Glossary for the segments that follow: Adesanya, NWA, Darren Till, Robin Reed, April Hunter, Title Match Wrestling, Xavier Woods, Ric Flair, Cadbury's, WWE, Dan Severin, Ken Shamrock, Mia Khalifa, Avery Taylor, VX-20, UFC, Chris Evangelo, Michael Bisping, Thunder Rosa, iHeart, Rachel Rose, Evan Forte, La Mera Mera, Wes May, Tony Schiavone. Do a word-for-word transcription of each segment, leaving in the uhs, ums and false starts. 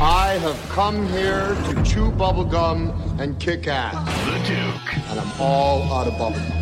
I have come here to chew bubblegum and kick ass. The Duke. And I'm all out of bubblegum.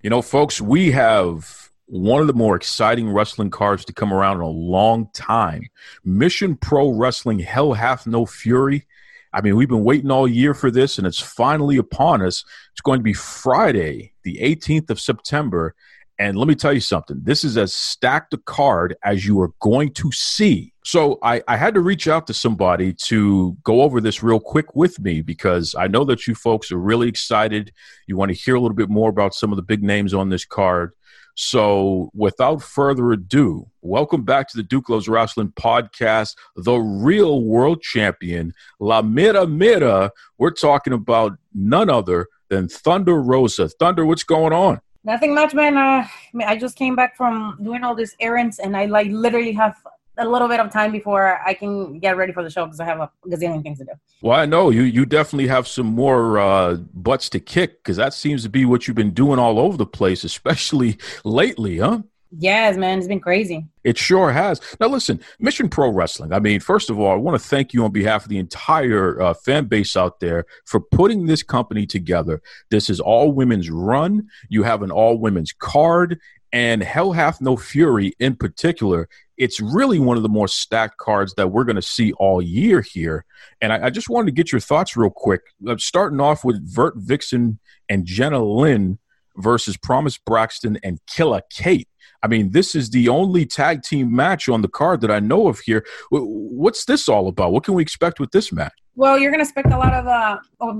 You know, folks, we have one of the more exciting wrestling cards to come around in a long time. Mission Pro Wrestling, Hell Hath No Fury. I mean, we've been waiting all year for this, and it's finally upon us. It's going to be Friday, the eighteenth of September. And let me tell you something. This is as stacked a card as you are going to see. So I, I had to reach out to somebody to go over this real quick with me, because I know that you folks are really excited. You want to hear a little bit more about some of the big names on this card. So without further ado, welcome back to the Duke Loves Wrestling podcast, the real world champion, La Mera Mera. We're talking about none other than Thunder Rosa. Thunder, what's going on? Nothing much, man. Uh, I just came back from doing all these errands, and I like literally have a little bit of time before I can get ready for the show because I have a gazillion things to do. Well, I know you you definitely have some more uh, butts to kick, because that seems to be what you've been doing all over the place, especially lately, huh? Yes, man. It's been crazy. It sure has. Now, listen, Mission Pro Wrestling. I mean, first of all, I want to thank you on behalf of the entire uh, fan base out there for putting this company together. This is all women's run. You have an all women's card, and Hell Hath No Fury in particular. It's really one of the more stacked cards that we're going to see all year here. And I, I just wanted to get your thoughts real quick. I'm starting off with Vert Vixen and Jenna Lynn versus Promise Braxton and Killa Kate. I mean, this is the only tag team match on the card that I know of here. What's this all about? What can we expect with this match? Well, you're going to expect a lot of uh,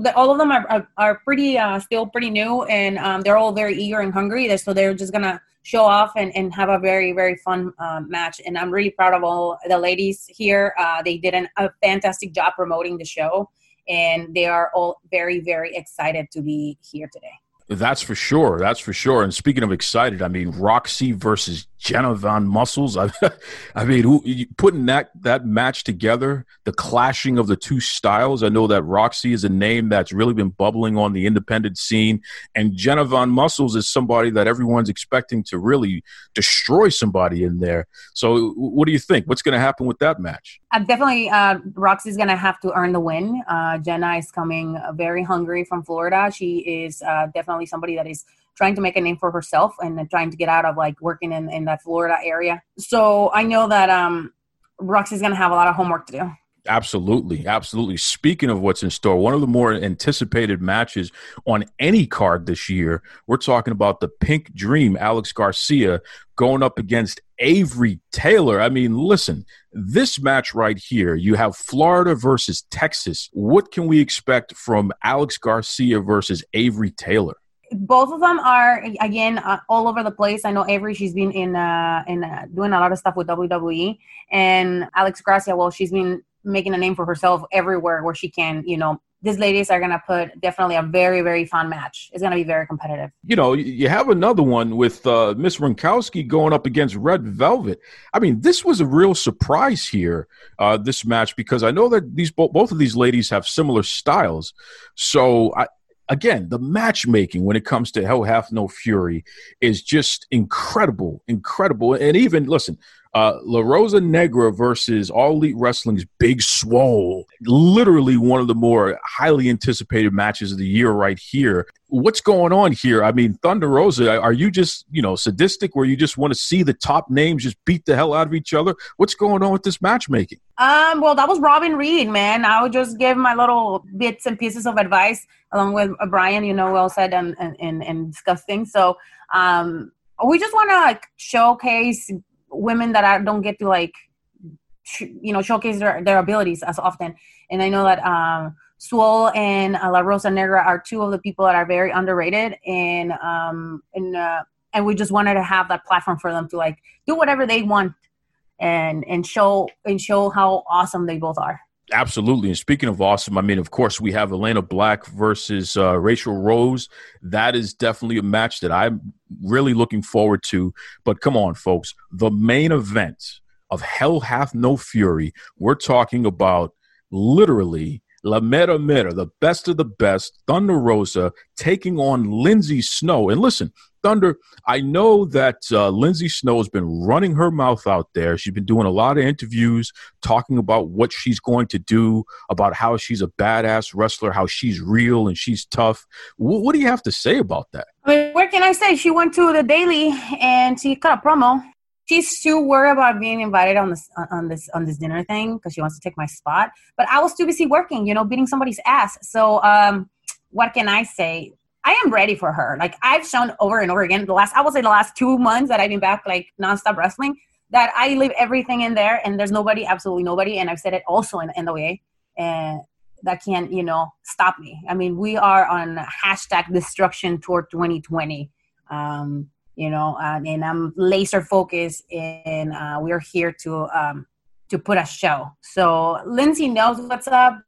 – all of them are, are, are pretty uh, still pretty new, and um, they're all very eager and hungry. So they're just going to show off and, and have a very, very fun uh, match. And I'm really proud of all the ladies here. Uh, they did an, a fantastic job promoting the show, and they are all very, very excited to be here today. That's for sure. That's for sure. And speaking of excited, I mean, Roxy versus Jenna Von Muscles. I, I mean, who, putting that, that match together, the clashing of the two styles. I know that Roxy is a name that's really been bubbling on the independent scene. And Jenna Von Muscles is somebody that everyone's expecting to really destroy somebody in there. So what do you think? What's going to happen with that match? I'm definitely, uh, Roxy's going to have to earn the win. Uh, Jenna is coming very hungry from Florida. She is uh, definitely somebody that is trying to make a name for herself and trying to get out of like working in, in that Florida area. So I know that um, Roxy's going to have a lot of homework to do. Absolutely. Absolutely. Speaking of what's in store, one of the more anticipated matches on any card this year, we're talking about the Pink Dream, Alex Garcia, going up against Avery Taylor. I mean, listen, this match right here, you have Florida versus Texas. What can we expect from Alex Garcia versus Avery Taylor? Both of them are, again, uh, all over the place. I know Avery, she's been in, uh, in uh, doing a lot of stuff with W W E. And Alex Garcia, well, she's been making a name for herself everywhere where she can. You know, these ladies are going to put definitely a very, very fun match. It's going to be very competitive. You know, you have another one with uh, Miss Wronkowski going up against Red Velvet. I mean, this was a real surprise here, uh, this match, because I know that these both of these ladies have similar styles. So, I, again, the matchmaking when it comes to Hell Hath No Fury is just incredible, incredible. And even, listen, Uh, La Rosa Negra versus All Elite Wrestling's Big Swole. Literally one of the more highly anticipated matches of the year right here. What's going on here? I mean, Thunder Rosa, are you just, you know, sadistic where you just want to see the top names just beat the hell out of each other? What's going on with this matchmaking? Um, well, that was Robin Reed, man. I would just give my little bits and pieces of advice along with Brian, you know, well said and, and, and disgusting. So um, we just want to like showcase women that I don't get to like, sh- you know, showcase their, their abilities as often. And I know that um, Swole and uh, La Rosa Negra are two of the people that are very underrated. And um, and uh, And we just wanted to have that platform for them to like do whatever they want and and show and show how awesome they both are. Absolutely. And speaking of awesome, I mean, of course, we have Atlanta Black versus uh, Rachel Rose. That is definitely a match that I'm really looking forward to. But come on, folks, the main event of Hell Hath No Fury, we're talking about literally La Mera Mera, the best of the best, Thunder Rosa taking on Lindsay Snow. And listen, Thunder, I know that uh, Lindsay Snow has been running her mouth out there. She's been doing a lot of interviews, talking about what she's going to do, about how she's a badass wrestler, how she's real and she's tough. W- what do you have to say about that? I mean, what can I say? She went to the Daily and she cut a promo. She's too worried about being invited on this on this on this dinner thing because she wants to take my spot. But I was too busy working, you know, beating somebody's ass. So um, what can I say? I am ready for her. Like I've shown over and over again the last, I would say the last two months that I've been back, like nonstop wrestling, that I leave everything in there and there's nobody, absolutely nobody. And I've said it also in, in the N W A and that can, you know, stop me. I mean, we are on hashtag destruction toward twenty twenty. Um, you know, uh, and I'm laser focused and uh, we're here to, um, to put a show. So Lindsay knows what's up.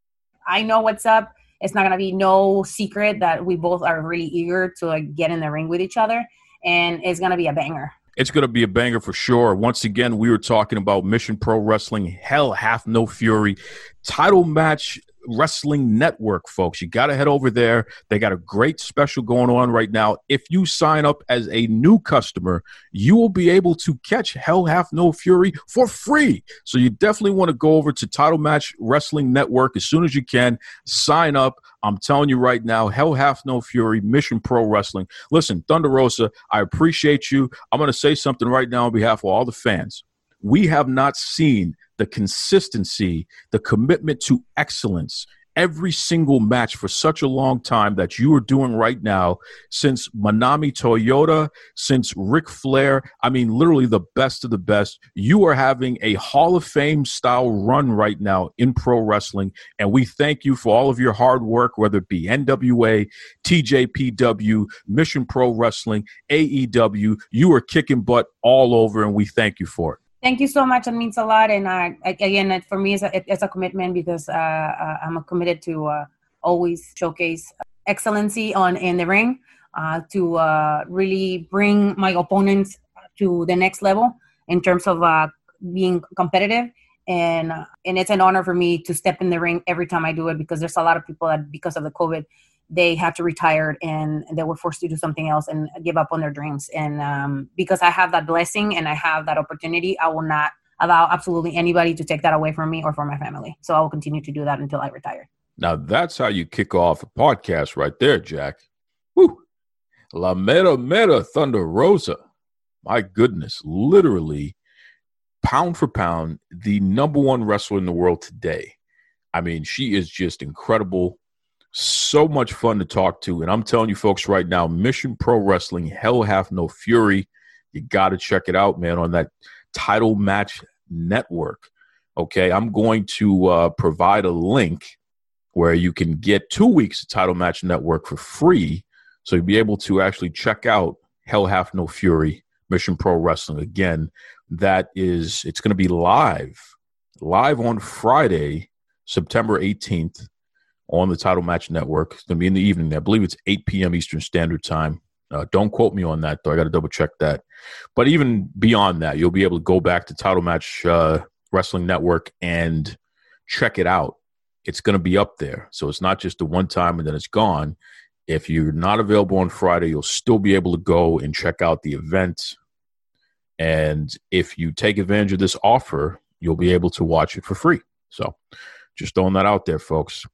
I know what's up. It's not going to be no secret that we both are really eager to like, get in the ring with each other, and it's going to be a banger. It's going to be a banger for sure. Once again, we were talking about Mission Pro Wrestling, Hell Hath No Fury, Title Match Wrestling Network, folks. You got to head over there. They got a great special going on right now. If you sign up as a new customer, you will be able to catch Hell Hath No Fury for free. So you definitely want to go over to Title Match Wrestling Network as soon as you can. Sign up. I'm telling you right now, Hell Hath No Fury, Mission Pro Wrestling. Listen, Thunder Rosa, I appreciate you. I'm going to say something right now on behalf of all the fans. We have not seen the consistency, the commitment to excellence, every single match for such a long time that you are doing right now since Manami Toyota, since Ric Flair. I mean, literally the best of the best. You are having a Hall of Fame style run right now in pro wrestling. And we thank you for all of your hard work, whether it be N W A, T J P W, Mission Pro Wrestling, A E W. You are kicking butt all over, and we thank you for it. Thank you so much. It means a lot. And uh, again, it, for me, it's a, it's a commitment because uh, uh, I'm committed to uh, always showcase excellency on in the ring uh, to uh, really bring my opponents to the next level in terms of uh, being competitive. And uh, and it's an honor for me to step in the ring every time I do it because there's a lot of people that because of the COVID, they had to retire and they were forced to do something else and give up on their dreams. And um, because I have that blessing and I have that opportunity, I will not allow absolutely anybody to take that away from me or from my family. So I will continue to do that until I retire. Now that's how you kick off a podcast right there, Jack. Woo! La Mera Mera Thunder Rosa. My goodness, literally pound for pound, the number one wrestler in the world today. I mean, she is just incredible. So much fun to talk to. And I'm telling you folks right now, Mission Pro Wrestling, Hell Hath No Fury. You got to check it out, man, on that Title Match Network. Okay, I'm going to uh, provide a link where you can get two weeks of Title Match Network for free. So you'll be able to actually check out Hell Hath No Fury, Mission Pro Wrestling. Again, that is, it's going to be live, live on Friday, September eighteenth. On the Title Match Network. It's going to be in the evening. I believe it's eight p.m. Eastern Standard Time. Uh, don't quote me on that, though. I got to double-check that. But even beyond that, you'll be able to go back to Title Match uh, Wrestling Network and check it out. It's going to be up there. So it's not just the one time and then it's gone. If you're not available on Friday, you'll still be able to go and check out the event. And if you take advantage of this offer, you'll be able to watch it for free. So just throwing that out there, folks.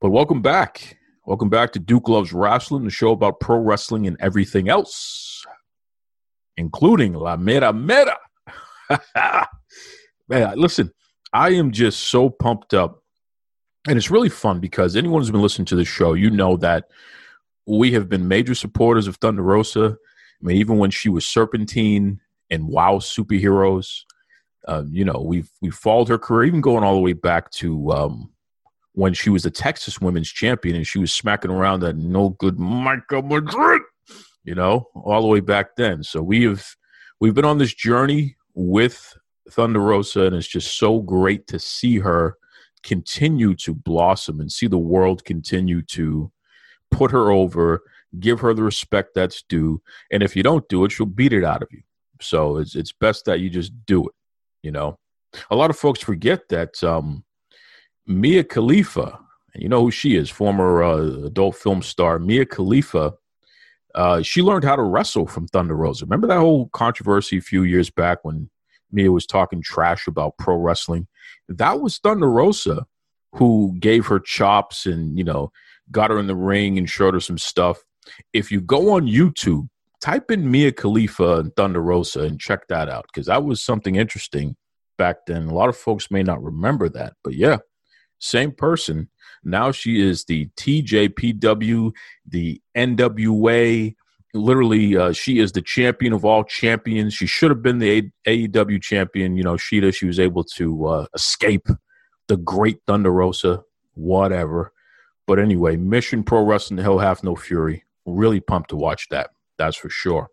But welcome back. Welcome back to Duke Loves Wrestling, the show about pro wrestling and everything else, including La Mera Mera. Man, listen, I am just so pumped up. And it's really fun because anyone who's been listening to this show, you know that we have been major supporters of Thunder Rosa. I mean, even when she was Serpentine and WOW Superheroes, uh, you know, we've, we've followed her career, even going all the way back to um, – when she was the Texas Women's Champion and she was smacking around that no good Michael Madrid. you know, all the way back then. So we have, we've been on this journey with Thunder Rosa, and it's just so great to see her continue to blossom and see the world continue to put her over, give her the respect that's due. And if you don't do it, she'll beat it out of you. So it's it's best that you just do it, you know. A lot of folks forget that um, Mia Khalifa, you know who she is, former uh, adult film star Mia Khalifa, uh, she learned how to wrestle from Thunder Rosa. Remember that whole controversy a few years back when Mia was talking trash about pro wrestling? That was Thunder Rosa who gave her chops and, you know, got her in the ring and showed her some stuff. If you go on YouTube, type in Mia Khalifa and Thunder Rosa and check that out, because that was something interesting back then. A lot of folks may not remember that, but yeah, same person. Now she is the T J P W, the N W A. Literally, uh, she is the champion of all champions. She should have been the A E W champion. You know, Sheeta, she was able to uh, escape the great Thunder Rosa, whatever. But anyway, Mission Pro Wrestling, Hell Hath No Fury. Really pumped to watch that. That's for sure.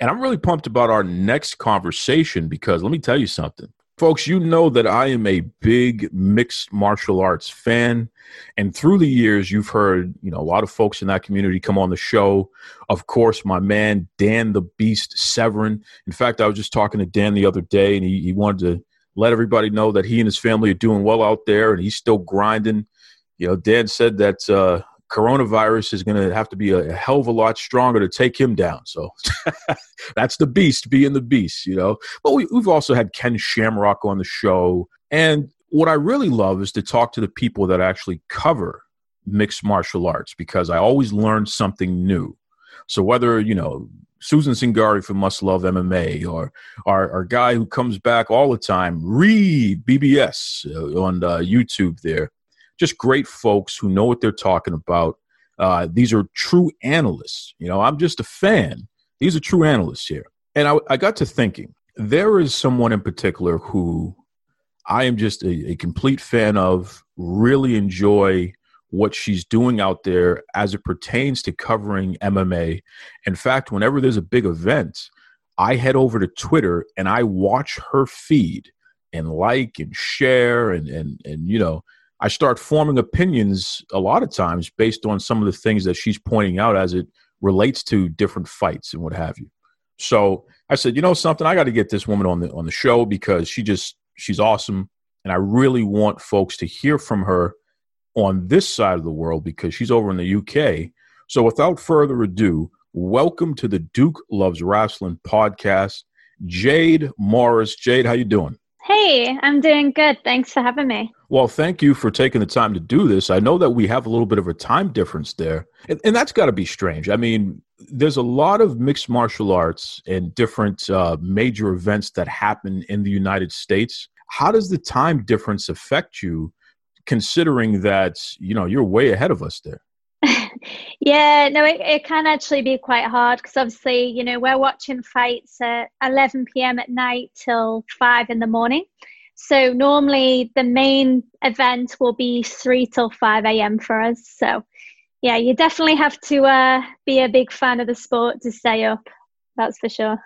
And I'm really pumped about our next conversation, because let me tell you something. Folks, you know that I am a big mixed martial arts fan. And through the years, you've heard, you know, a lot of folks in that community come on the show. Of course, my man, Dan the Beast Severin. In fact, I was just talking to Dan the other day, and he, he wanted to let everybody know that he and his family are doing well out there, and he's still grinding. You know, Dan said that uh, coronavirus is going to have to be a, a hell of a lot stronger to take him down. So that's the beast being the beast, you know. But we, we've also had Ken Shamrock on the show. And what I really love is to talk to the people that actually cover mixed martial arts, because I always learn something new. So whether, you know, Susan Singari from Must Love M M A, or our, our guy who comes back all the time, Reed B B S uh, on uh, YouTube there. Just great folks who know what they're talking about. Uh, these are true analysts. You know, I'm just a fan. These are true analysts here. And I, I got to thinking, there is someone in particular who I am just a, a complete fan of, really enjoy what she's doing out there as it pertains to covering M M A. In fact, whenever there's a big event, I head over to Twitter and I watch her feed and like and share and, and, and you know, I start forming opinions a lot of times based on some of the things that she's pointing out as it relates to different fights and what have you. So I said, you know something, I got to get this woman on the on the show, because she just, she's awesome. And I really want folks to hear from her on this side of the world, because she's over in the U K. So without further ado, welcome to the Duke Loves Wrestling podcast, Jade Morris. Jade, how you doing? Hey, I'm doing good. Thanks for having me. Well, thank you for taking the time to do this. I know that we have a little bit of a time difference there, and, and that's got to be strange. I mean, there's a lot of mixed martial arts and different uh, major events that happen in the United States. How does the time difference affect you, considering that, you know, you're way ahead of us there? Yeah, no, it, it can actually be quite hard, because obviously, you know, we're watching fights at eleven p.m. at night till five in the morning. So normally the main event will be three till five a.m. for us. So, yeah, you definitely have to uh, be a big fan of the sport to stay up. That's for sure.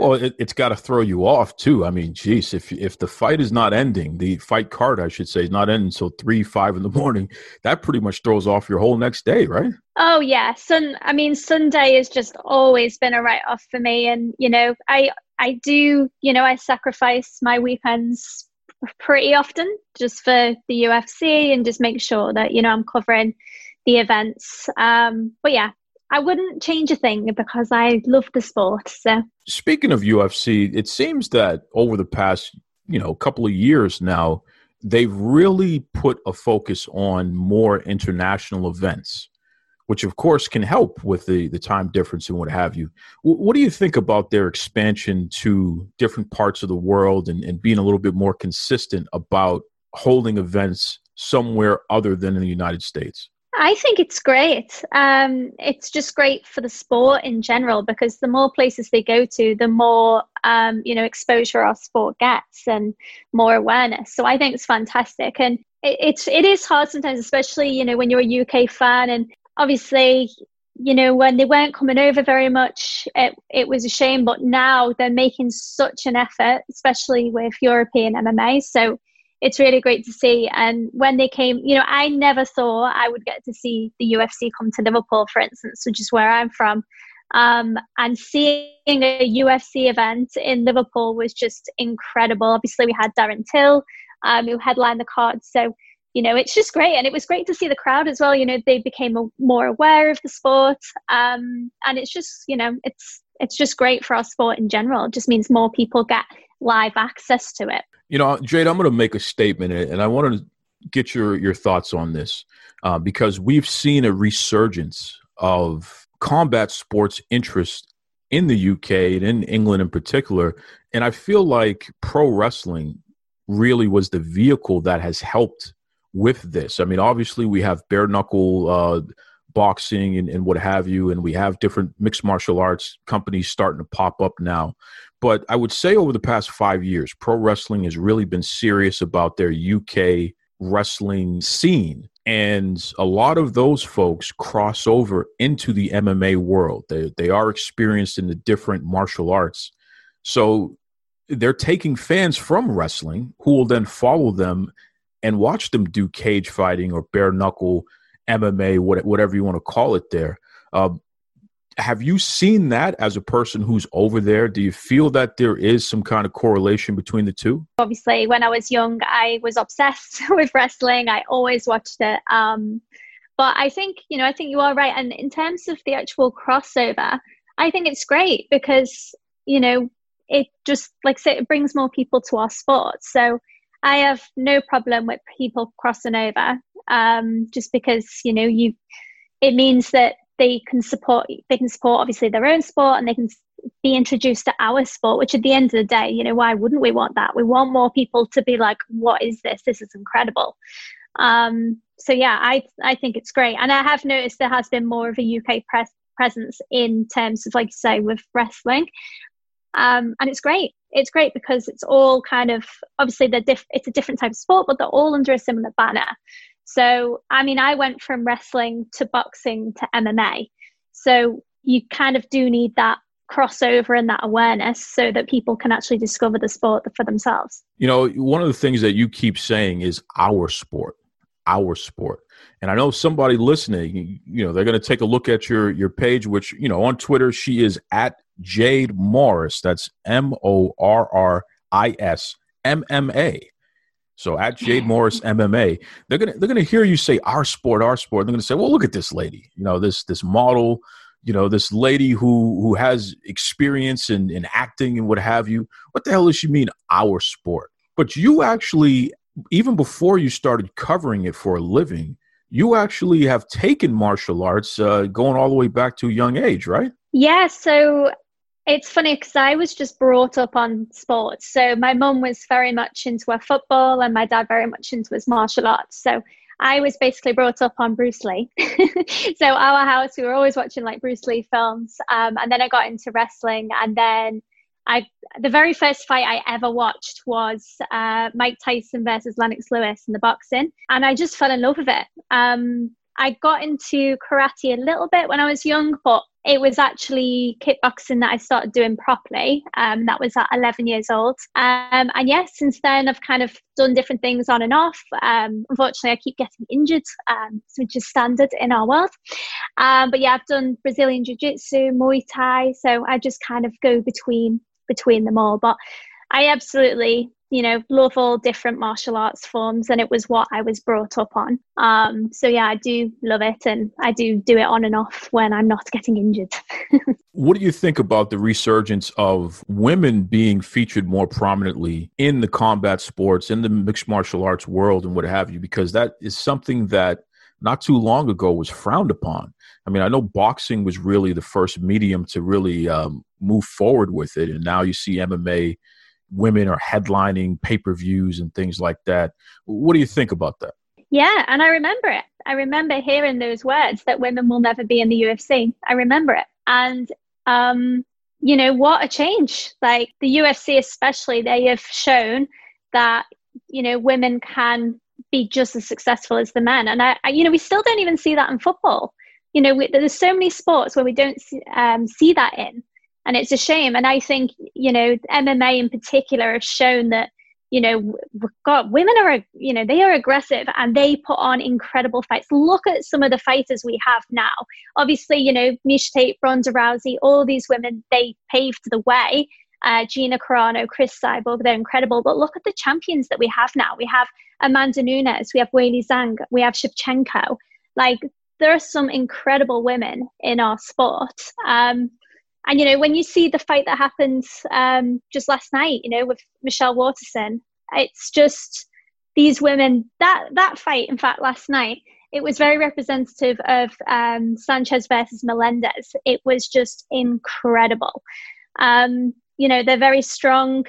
Well, it, it's got to throw you off too. I mean, geez, if if the fight is not ending, the fight card, I should say, is not ending until three, five in the morning, that pretty much throws off your whole next day, right? Oh yeah. Sun. I mean, Sunday has just always been a write-off for me, and you know, I I do, you know, I sacrifice my weekends pretty often just for the U F C and just make sure that, you know, I'm covering the events. Um, but yeah. I wouldn't change a thing, because I love the sport. So, speaking of U F C, it seems that over the past, you know, couple of years now, they've really put a focus on more international events, which of course can help with the, the time difference and what have you. W- what do you think about their expansion to different parts of the world and, and being a little bit more consistent about holding events somewhere other than in the United States? I think it's great. Um, it's just great for the sport in general, because the more places they go to, the more, um, you know, exposure our sport gets and more awareness. So I think it's fantastic. And it, it's, it is hard sometimes, especially, you know, when you're a U K fan, and obviously you know, when they weren't coming over very much, it, it was a shame. But now they're making such an effort, especially with European M M A. So it's really great to see. And when they came, you know, I never thought I would get to see the U F C come to Liverpool, for instance, which is where I'm from. Um, and seeing a U F C event in Liverpool was just incredible. Obviously, we had Darren Till, um, who headlined the card. So, you know, it's just great. And it was great to see the crowd as well. You know, they became a, more aware of the sport. Um, and it's just, you know, it's it's just great for our sport in general. It just means more people get live access to it. You know, Jade, I'm going to make a statement, and I want to get your, your thoughts on this, uh, because we've seen a resurgence of combat sports interest in the U K and in England in particular. And I feel like pro wrestling really was the vehicle that has helped with this. I mean, obviously we have bare knuckle uh, boxing and, and what have you, and we have different mixed martial arts companies starting to pop up now. But I would say over the past five years, pro wrestling has really been serious about their U K wrestling scene. And a lot of those folks cross over into the M M A world. They they are experienced in the different martial arts. So they're taking fans from wrestling who will then follow them and watch them do cage fighting or bare knuckle M M A, what, whatever you want to call it there. Uh, have you seen that as a person who's over there? Do you feel that there is some kind of correlation between the two? Obviously, when I was young, I was obsessed with wrestling. I always watched it. Um, but I think, you know, I think you are right. And in terms of the actual crossover, I think it's great because, you know, it just, like I say, it brings more people to our sport. So I have no problem with people crossing over, um, just because, you know, you it means that They can support. They can support obviously their own sport, and they can be introduced to our sport. Which at the end of the day, you know, why wouldn't we want that? We want more people to be like, "What is this? This is incredible." Um, so yeah, I I think it's great, and I have noticed there has been more of a U K press presence in terms of, like you say, with wrestling, um, and it's great. It's great because it's all kind of obviously they're diff- it's a different type of sport, but they're all under a similar banner. So, I mean, I went from wrestling to boxing to M M A. So you kind of do need that crossover and that awareness so that people can actually discover the sport for themselves. You know, one of the things that you keep saying is our sport, our sport. And I know somebody listening, you know, they're going to take a look at your your page, which, you know, on Twitter, she is at Jade Morris. That's M O R R I S M M A. So at Jade Morris M M A, they're gonna they're gonna hear you say our sport, our sport. They're gonna say, well, look at this lady, you know, this this model, you know, this lady who who has experience in, in acting and what have you. What the hell does she mean, our sport? But you actually, even before you started covering it for a living, you actually have taken martial arts uh, going all the way back to a young age, right? Yeah. So it's funny because I was just brought up on sports. So my mum was very much into her football and my dad very much into his martial arts. So I was basically brought up on Bruce Lee. So our house, we were always watching like Bruce Lee films. Um, and then I got into wrestling. And then I, the very first fight I ever watched was uh, Mike Tyson versus Lennox Lewis in the boxing. And I just fell in love with it. Um, I got into karate a little bit when I was young, but it was actually kickboxing that I started doing properly. Um, that was at eleven years old. Um, and yes, since then I've kind of done different things on and off. Um, unfortunately, I keep getting injured, um, which is standard in our world. Um, but yeah, I've done Brazilian Jiu-Jitsu, Muay Thai. So I just kind of go between between them all. But I absolutely, you know, love all different martial arts forms, and it was what I was brought up on. Um, so yeah, I do love it, and I do do it on and off when I'm not getting injured. What do you think about the resurgence of women being featured more prominently in the combat sports, in the mixed martial arts world and what have you? Because that is something that not too long ago was frowned upon. I mean, I know boxing was really the first medium to really um, move forward with it, and now you see M M A women are headlining pay-per-views and things like that. What do you think about that? Yeah, and I remember it. I remember hearing those words that women will never be in the U F C. I remember it. And, um, you know, what a change. Like the U F C especially, they have shown that, you know, women can be just as successful as the men. And, I, I you know, we still don't even see that in football. you know, we, there's so many sports where we don't um, see that in, and it's a shame. And I think, you know, M M A in particular has shown that, you know, God, women are, you know, they are aggressive and they put on incredible fights. Look at some of the fighters we have now. Obviously, you know, Miesha Tate, Ronda Rousey, all these women, they paved the way. Uh, Gina Carano, Chris Cyborg, they're incredible. But look at the champions that we have now. We have Amanda Nunes, we have Weili Zhang, we have Shevchenko. Like, there are some incredible women in our sport. Um, and, you know, when you see the fight that happened um, just last night, you know, with Michelle Waterson, it's just these women, that, that fight, in fact, last night, it was very representative of um, Sanchez versus Melendez. It was just incredible. Um, you know, they're very strong,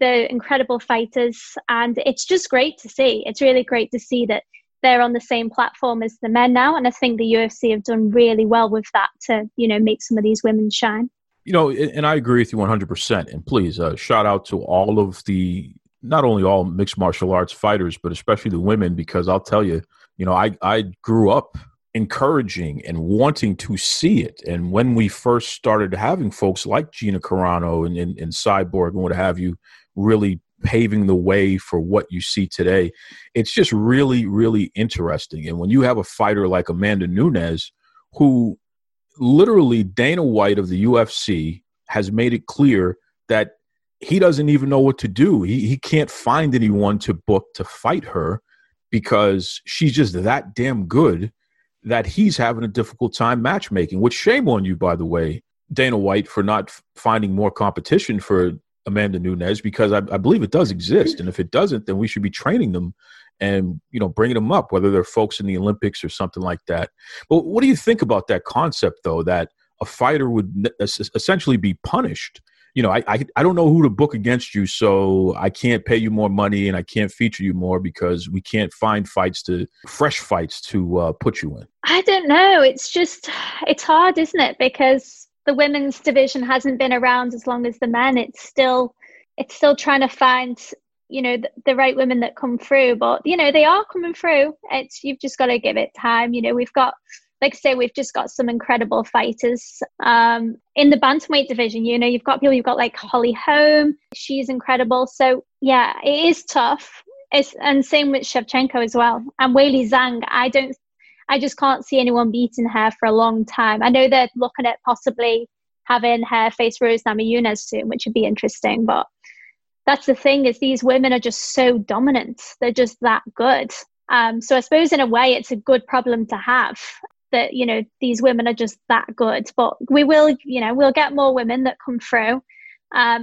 they're incredible fighters, and it's just great to see. It's really great to see that they're on the same platform as the men now. And I think the U F C have done really well with that to, you know, make some of these women shine. You know, and I agree with you one hundred percent. And please, uh, shout out to all of the, not only all mixed martial arts fighters, but especially the women, because I'll tell you, you know, I, I grew up encouraging and wanting to see it. And when we first started having folks like Gina Carano and, and, and Cyborg and what have you really paving the way for what you see today, it's just really, really interesting. And when you have a fighter like Amanda Nunes, who literally Dana White of the U F C has made it clear that he doesn't even know what to do. He, he can't find anyone to book to fight her because she's just that damn good that he's having a difficult time matchmaking, which shame on you, by the way, Dana White, for not f- finding more competition for Amanda Nunes, because I, I believe it does exist. And if it doesn't, then we should be training them and, you know, bringing them up, whether they're folks in the Olympics or something like that. But what do you think about that concept, though, that a fighter would n- essentially be punished? You know, I, I I don't know who to book against you, so I can't pay you more money and I can't feature you more because we can't find fights to fresh fights to uh, put you in. I don't know. It's just, it's hard, isn't it? Because the women's division hasn't been around as long as the men. It's still, it's still trying to find, you know, the, the right women that come through. But you know, they are coming through. It's, you've just got to give it time. You know, we've got, like I say, we've just got some incredible fighters um, in the bantamweight division. You know, you've got people, you've got like Holly Holm. She's incredible. So yeah, it is tough. It's, and same with Shevchenko as well. And Weili Zhang, I don't, I just can't see anyone beating her for a long time. I know they're looking at possibly having her face Rose Namajunas soon, which would be interesting. But that's the thing, is these women are just so dominant. They're just that good. Um, so I suppose in a way, it's a good problem to have. That, you know, these women are just that good. But we will, you know, we'll get more women that come through, um,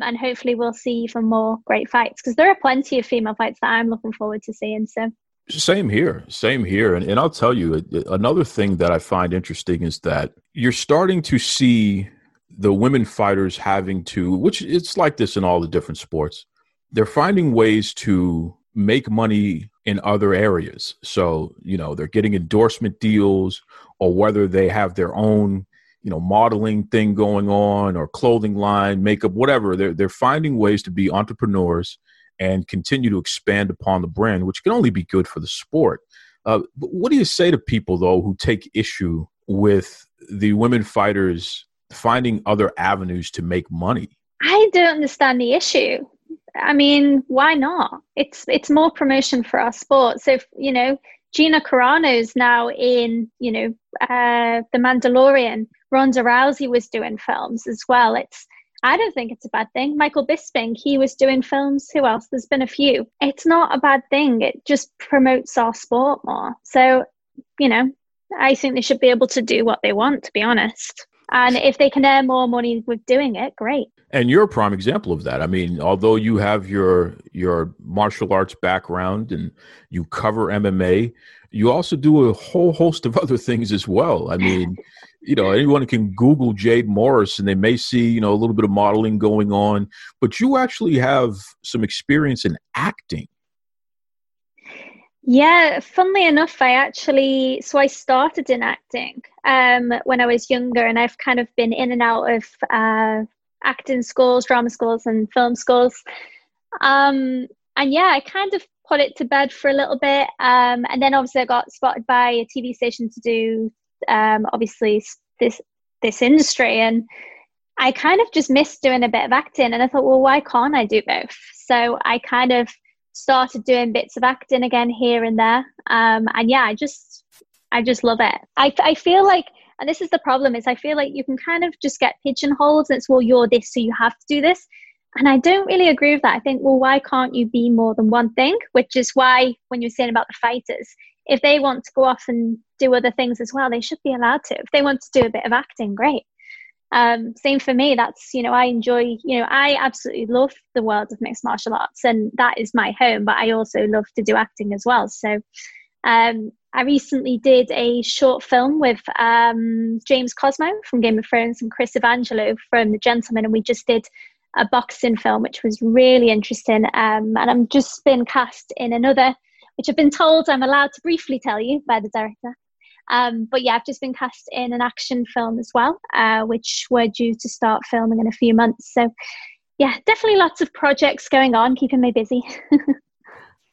and hopefully we'll see even more great fights, because there are plenty of female fights that I'm looking forward to seeing. So same here, same here. And, and I'll tell you, another thing that I find interesting is that you're starting to see the women fighters having to, which it's like this in all the different sports, they're finding ways to make money in other areas. So, you know, they're getting endorsement deals, or whether they have their own, you know, modeling thing going on, or clothing line, makeup, whatever. They're, they're finding ways to be entrepreneurs and continue to expand upon the brand, which can only be good for the sport. Uh, but what do you say to people, though, who take issue with the women fighters finding other avenues to make money? I don't understand the issue. I mean, why not? It's it's more promotion for our sport. So, if, you know, Gina Carano's now in, you know, uh, The Mandalorian. Ronda Rousey was doing films as well. It's, I don't think it's a bad thing. Michael Bisping, he was doing films. Who else? There's been a few. It's not a bad thing. It just promotes our sport more. So, you know, I think they should be able to do what they want, to be honest. And if they can earn more money with doing it, great. And you're a prime example of that. I mean, although you have your your martial arts background and you cover M M A, you also do a whole host of other things as well. I mean, you know, anyone can Google Jade Morris and they may see, you know, a little bit of modeling going on, but you actually have some experience in acting. Yeah, funnily enough, I actually, so I started in acting um, when I was younger, and I've kind of been in and out of uh, acting schools, drama schools and film schools. Um, and yeah, I kind of put it to bed for a little bit. Um, and then obviously I got spotted by a T V station to do um, obviously this this industry, and I kind of just missed doing a bit of acting, and I thought, well, why can't I do both? So I kind of started doing bits of acting again here and there, um, and yeah, I just I just love it. I, I feel like, and this is the problem, is I feel like you can kind of just get pigeonholed, and it's, well, you're this, so you have to do this. And I don't really agree with that. I think, well, why can't you be more than one thing? Which is why when you're saying about the fighters, if they want to go off and do other things as well, they should be allowed to. If they want to do a bit of acting, great. Um, same for me. That's, you know, I enjoy, you know, I absolutely love the world of mixed martial arts, and that is my home, but I also love to do acting as well. So um, I recently did a short film with um, James Cosmo from Game of Thrones and Chris Evangelo from The Gentleman, and we just did a boxing film, which was really interesting. Um, and I'm just been cast in another, which I've been told I'm allowed to briefly tell you by the director. Um, but yeah, I've just been cast in an action film as well, uh, which we're due to start filming in a few months. So yeah, definitely lots of projects going on, keeping me busy.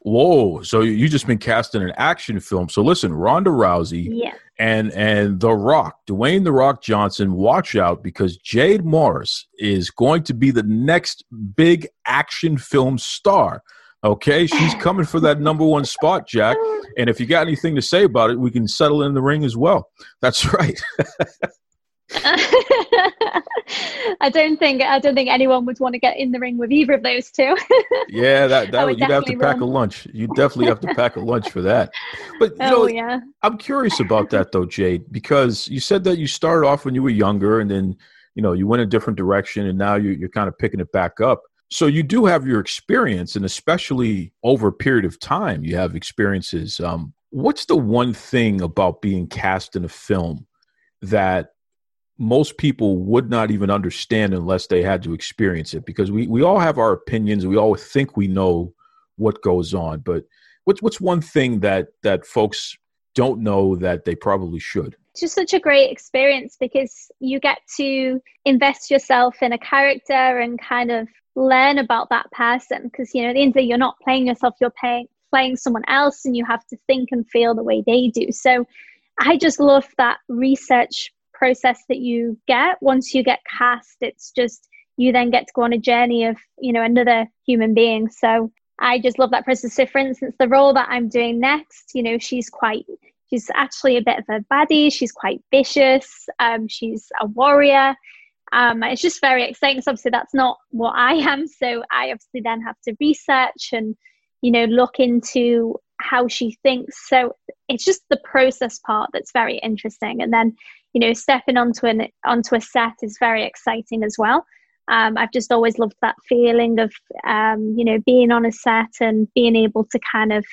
Whoa. So you just been cast in an action film. So listen, Ronda Rousey yeah. and, and The Rock, Dwayne The Rock Johnson, watch out, because Jade Morris is going to be the next big action film star. Okay. She's coming for that number one spot, Jack. And if you got anything to say about it, we can settle in the ring as well. That's right. I don't think I don't think anyone would want to get in the ring with either of those two. yeah, that, that would, you'd have to run. pack a lunch. You definitely have to pack a lunch for that. But you oh, know, yeah. I'm curious about that though, Jade, because you said that you started off when you were younger, and then you know you went a different direction, and now you, you're kind of picking it back up. So you do have your experience, and especially over a period of time, you have experiences. Um, what's the one thing about being cast in a film that most people would not even understand unless they had to experience it? Because we, we all have our opinions. We all think we know what goes on, but what's, what's one thing that, that folks don't know that they probably should? It's just such a great experience because you get to invest yourself in a character and kind of learn about that person. Cause you know, at the end of the day, you're not playing yourself, you're playing, playing someone else, and you have to think and feel the way they do. So I just love that research process that you get once you get cast. It's just you then get to go on a journey of, you know, another human being. So I just love that process. So for instance, the role that I'm doing next, you know, she's quite she's actually a bit of a baddie, she's quite vicious, um she's a warrior, um it's just very exciting. So obviously that's not what I am, so I obviously then have to research and, you know, look into how she thinks. So it's just the process part that's very interesting, and then, you know, stepping onto an onto a set is very exciting as well. Um, I've just always loved that feeling of, um, you know, being on a set and being able to kind of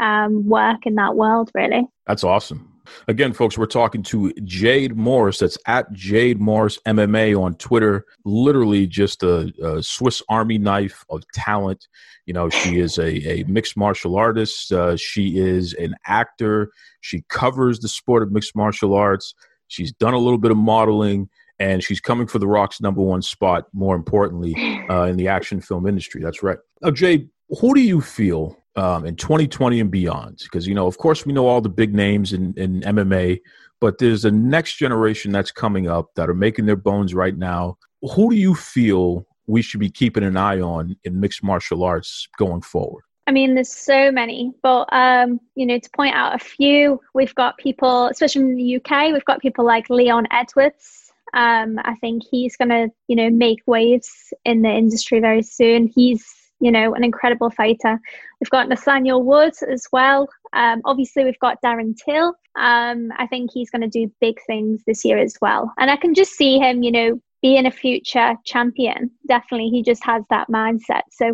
um, work in that world, really. That's awesome. Again, folks, we're talking to Jade Morris. That's at Jade Morris M M A on Twitter. Literally just a, a Swiss Army knife of talent. You know, she is a, a mixed martial artist. Uh, she is an actor. She covers the sport of mixed martial arts. She's done a little bit of modeling, and she's coming for The Rock's number one spot, more importantly, uh, in the action film industry. That's right. Now, Jade, who do you feel um, in twenty twenty and beyond? Because, you know, of course, we know all the big names in, in M M A, but there's a next generation that's coming up that are making their bones right now. Who do you feel we should be keeping an eye on in mixed martial arts going forward? I mean, there's so many, but, um, you know, to point out a few, we've got people, especially in the U K, we've got people like Leon Edwards. Um, I think he's going to, you know, make waves in the industry very soon. He's, you know, an incredible fighter. We've got Nathaniel Wood as well. Um, obviously, we've got Darren Till. Um, I think he's going to do big things this year as well. And I can just see him, you know, being a future champion. Definitely, he just has that mindset. So,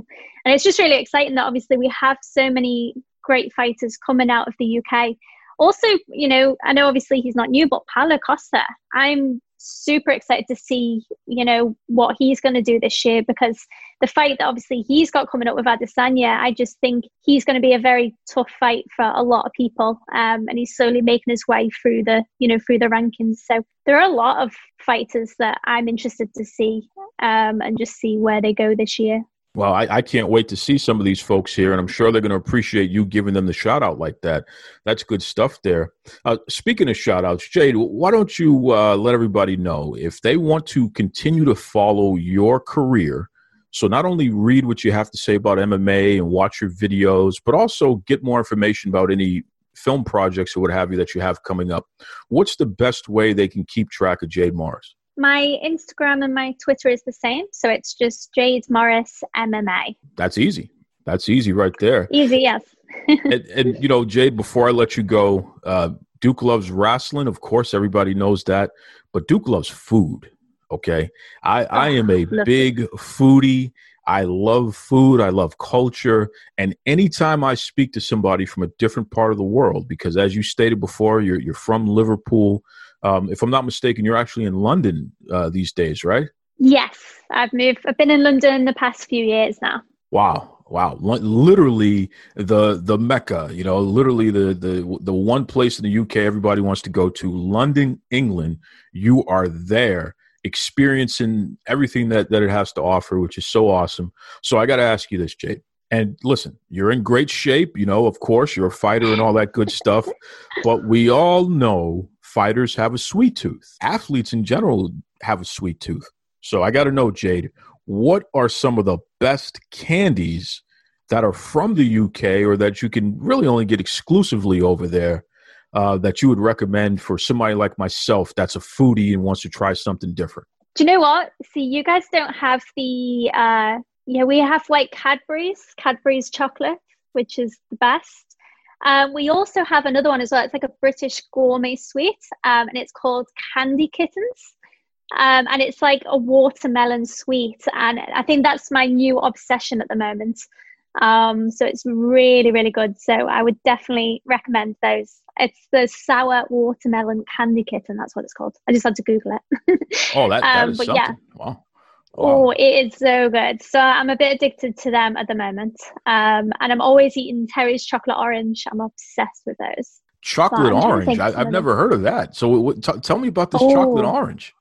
and it's just really exciting that obviously we have so many great fighters coming out of the U K. Also, you know, I know obviously he's not new, but Paulo Costa, I'm super excited to see, you know, what he's going to do this year, because the fight that obviously he's got coming up with Adesanya, I just think he's going to be a very tough fight for a lot of people, um, and he's slowly making his way through the, you know, through the rankings. So there are a lot of fighters that I'm interested to see, um, and just see where they go this year. Well, I, I can't wait to see some of these folks here, and I'm sure they're going to appreciate you giving them the shout-out like that. That's good stuff there. Uh, speaking of shout-outs, Jade, why don't you uh, let everybody know if they want to continue to follow your career, so not only read what you have to say about M M A and watch your videos, but also get more information about any film projects or what have you that you have coming up. What's the best way they can keep track of Jade Morris? My Instagram and my Twitter is the same. So it's just Jade Morris M M A. That's easy. That's easy right there. Easy, yes. and, and, you know, Jade, before I let you go, uh, Duke loves wrestling. Of course, everybody knows that. But Duke loves food, okay? I, oh, I am a big it. foodie. I love food. I love culture. And anytime I speak to somebody from a different part of the world, because as you stated before, you're you're from Liverpool. Um, if I'm not mistaken, you're actually in London uh, these days, right? Yes, I've moved. I've been in London the past few years now. Wow. Wow. L- literally the the Mecca, you know, literally the, the, the one place in the U K everybody wants to go to, London, England. You are there experiencing everything that, that it has to offer, which is so awesome. So I got to ask you this, Jade. And listen, you're in great shape. You know, of course, you're a fighter and all that good stuff. But we all know fighters have a sweet tooth. Athletes in general have a sweet tooth. So I got to know, Jade, what are some of the best candies that are from the U K or that you can really only get exclusively over there uh, that you would recommend for somebody like myself that's a foodie and wants to try something different? Do you know what? See, you guys don't have the... Uh... Yeah, we have like Cadbury's, Cadbury's chocolate, which is the best. Um, we also have another one as well. It's like a British gourmet sweet, um, and it's called Candy Kittens. Um, and it's like a watermelon sweet. And I think that's my new obsession at the moment. Um, so it's really, really good. So I would definitely recommend those. It's the sour watermelon candy kitten. That's what it's called. I just had to Google it. Oh, that, that um, is something. Yeah. Wow. Wow. Oh, it is so good. So I'm a bit addicted to them at the moment. Um, and I'm always eating Terry's chocolate orange. I'm obsessed with those. Chocolate so orange? I, I've never heard of that. So what, t- tell me about this oh. chocolate orange.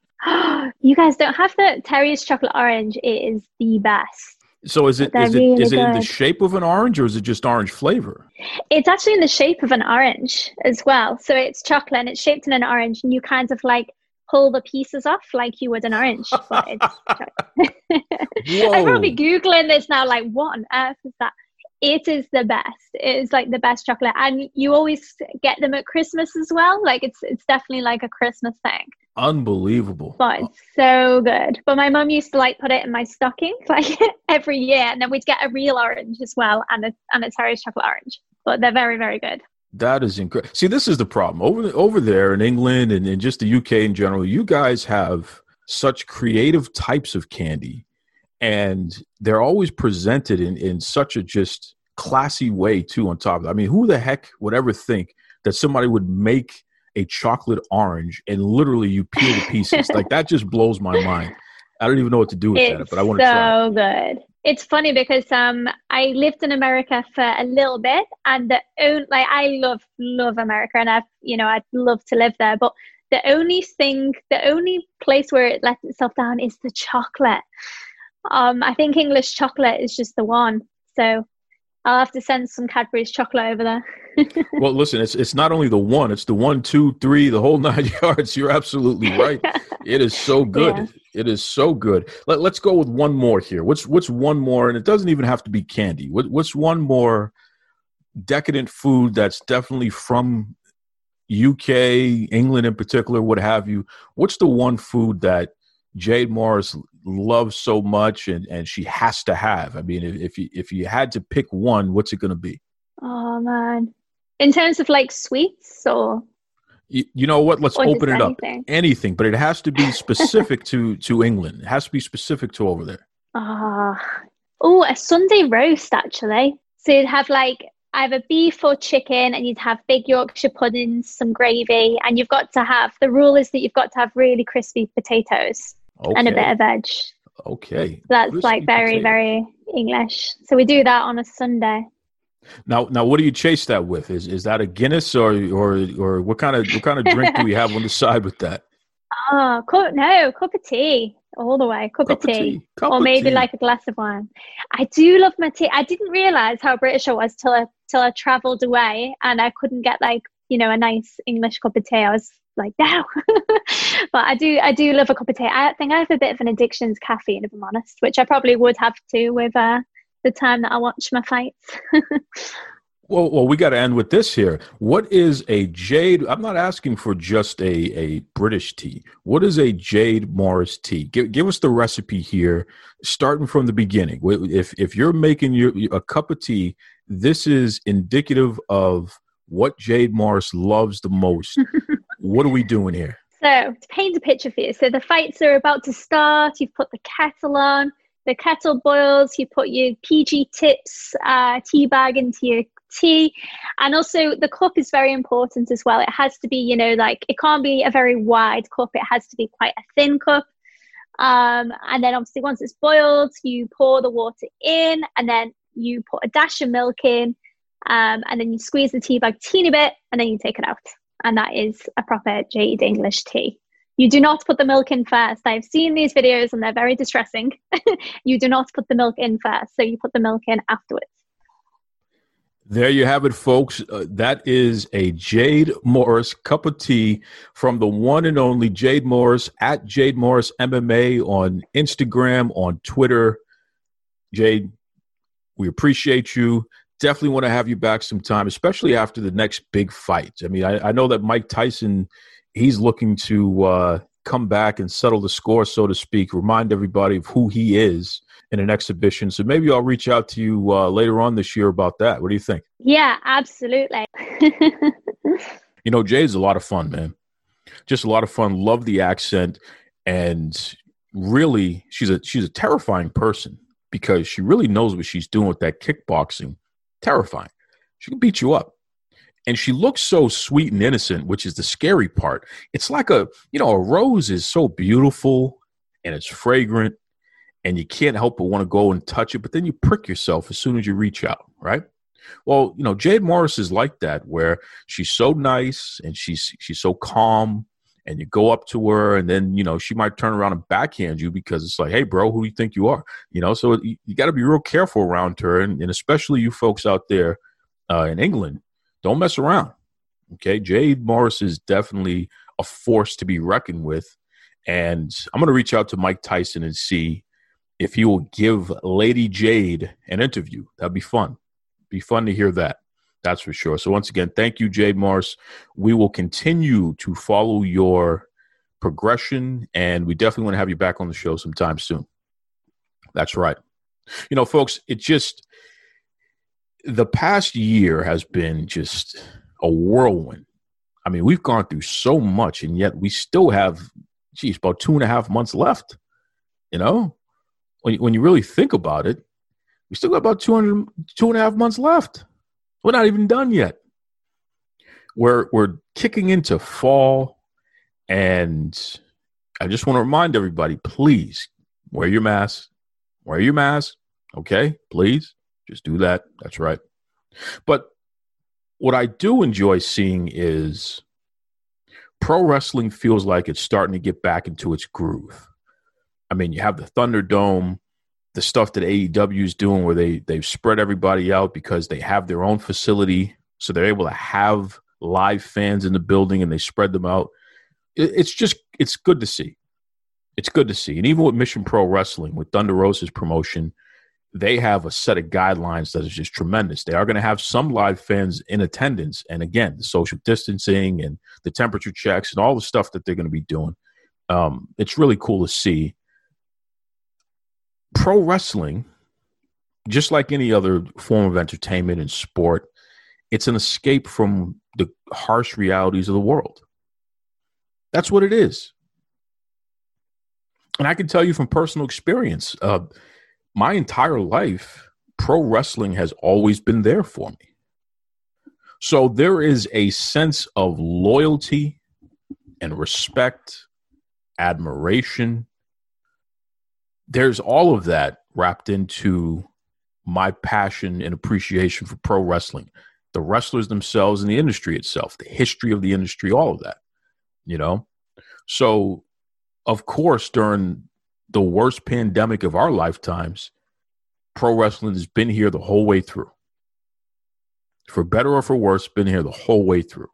You guys don't have the Terry's chocolate orange. It is the best. So is it is it really is it in good. the shape of an orange, or is it just orange flavor? It's actually in the shape of an orange as well. So it's chocolate and it's shaped in an orange, and you kind of like pull the pieces off like you would an orange. But it's I'm probably Googling this now, like, what on earth is that? It is the best. It is like the best chocolate. And you always get them at Christmas as well. Like it's it's definitely like a Christmas thing. Unbelievable. But it's so good. But my mum used to like put it in my stocking like every year. And then we'd get a real orange as well and a, and a Terry's chocolate orange. But they're very, very good. That is incredible. See, this is the problem. Over over there in England and, and just the U K in general, you guys have such creative types of candy, and they're always presented in, in such a just classy way, too, on top of it. I mean, who the heck would ever think that somebody would make a chocolate orange and literally you peel the pieces? Like, that just blows my mind. I don't even know what to do with it's that, but I want to so try it. So good. It's funny because um, I lived in America for a little bit, and the only, like I love love America, and I've you know I'd love to live there. But the only thing, the only place where it lets itself down is the chocolate. Um, I think English chocolate is just the one. So I'll have to send some Cadbury's chocolate over there. Well, listen, it's it's not only the one; it's the one, two, three, the whole nine yards. You're absolutely right. It is so good. Yeah. It is so good. Let, let's go with one more here. What's what's one more? And it doesn't even have to be candy. What, what's one more decadent food that's definitely from U K, England in particular, what have you? What's the one food that Jade Morris loves so much and, and she has to have? I mean, if you, if you had to pick one, what's it going to be? Oh, man. In terms of like sweets or... You know what? Let's open it anything. up. Anything, but it has to be specific to, to England. It has to be specific to over there. Oh, oh, a Sunday roast, actually. So you'd have like either beef or chicken, and you'd have big Yorkshire puddings, some gravy, and you've got to have, the rule is that you've got to have really crispy potatoes okay. and a bit of veg. Okay. So that's crispy like very, potatoes. very English. So we do that on a Sunday. Now, now, what do you chase that with? Is is that a Guinness or or or what kind of what kind of drink do we have on the side with that? Oh, cup, no, cup of tea. all the way. Cup, cup of tea, tea. Cup or of maybe tea. Like a glass of wine. I do love my tea. I didn't realize how British I was till I till I travelled away and I couldn't get like you know a nice English cup of tea. I was like no, but I do I do love a cup of tea. I think I have a bit of an addiction to caffeine, if I'm honest, which I probably would have to with uh, the time that I watch my fights. Well, well, we got to end with this here. What is a Jade? I'm not asking for just a, a British tea. What is a Jade Morris tea? Give, give us the recipe here, starting from the beginning. If if you're making your a cup of tea, this is indicative of what Jade Morris loves the most. What are we doing here? So to paint a picture for you. So the fights are about to start. You've put the kettle on. The kettle boils. You put your P G Tips uh, tea bag into your tea, and also the cup is very important as well. It has to be, you know, like it can't be a very wide cup, it has to be quite a thin cup, um and then obviously once it's boiled you pour the water in, and then you put a dash of milk in, um and then you squeeze the tea bag teeny bit, and then you take it out, and that is a proper Jade English tea. You do not put the milk in first. I've seen these videos and they're very distressing. You do not put the milk in first, so you put the milk in afterwards. There you have it, folks. Uh, that is a Jade Morris cup of tea from the one and only Jade Morris at Jade Morris M M A on Instagram, on Twitter. Jade, we appreciate you. Definitely want to have you back sometime, especially after the next big fight. I mean, I, I know that Mike Tyson, he's looking to uh, come back and settle the score, so to speak, remind everybody of who he is in an exhibition. So maybe I'll reach out to you uh, later on this year about that. What do you think? Yeah, absolutely. You know, Jade's a lot of fun, man. Just a lot of fun. Love the accent. And really, she's a she's a terrifying person because she really knows what she's doing with that kickboxing. Terrifying. She can beat you up. And she looks so sweet and innocent, which is the scary part. It's like a, you know, a rose is so beautiful and it's fragrant. And you can't help but want to go and touch it, but then you prick yourself as soon as you reach out, right? Well, you know, Jade Morris is like that, where she's so nice and she's she's so calm, and you go up to her, and then, you know, she might turn around and backhand you because it's like, hey, bro, who do you think you are? You know, so you, you got to be real careful around her, and, and especially you folks out there uh, in England, don't mess around, okay? Jade Morris is definitely a force to be reckoned with, and I'm going to reach out to Mike Tyson and see if he will give Lady Jade an interview. That'd be fun. Be fun to hear that. That's for sure. So once again, thank you, Jade Morris. We will continue to follow your progression, and we definitely want to have you back on the show sometime soon. That's right. You know, folks, it just, the past year has been just a whirlwind. I mean, we've gone through so much, and yet we still have, geez, about two and a half months left, you know? When you really think about it, we still got about two hundred, two and a half months left. We're not even done yet. We're we're kicking into fall, and I just want to remind everybody, please wear your mask. Wear your mask, okay? Please, just do that. That's right. But what I do enjoy seeing is pro wrestling feels like it's starting to get back into its groove. I mean, you have the Thunderdome, the stuff that A E W is doing where they, they've spread everybody out because they have their own facility. So they're able to have live fans in the building and they spread them out. It's just, it's good to see. It's good to see. And even with Mission Pro Wrestling, with Thunder Rosa's promotion, they have a set of guidelines that is just tremendous. They are going to have some live fans in attendance. And again, the social distancing and the temperature checks and all the stuff that they're going to be doing. Um, it's really cool to see. Pro wrestling, just like any other form of entertainment and sport, it's an escape from the harsh realities of the world. That's what it is. And I can tell you from personal experience, uh, my entire life, pro wrestling has always been there for me. So there is a sense of loyalty and respect, admiration. There's all of that wrapped into my passion and appreciation for pro wrestling, the wrestlers themselves and the industry itself, the history of the industry, all of that, you know? So, of course, during the worst pandemic of our lifetimes, pro wrestling has been here the whole way through. For better or for worse, been here the whole way through.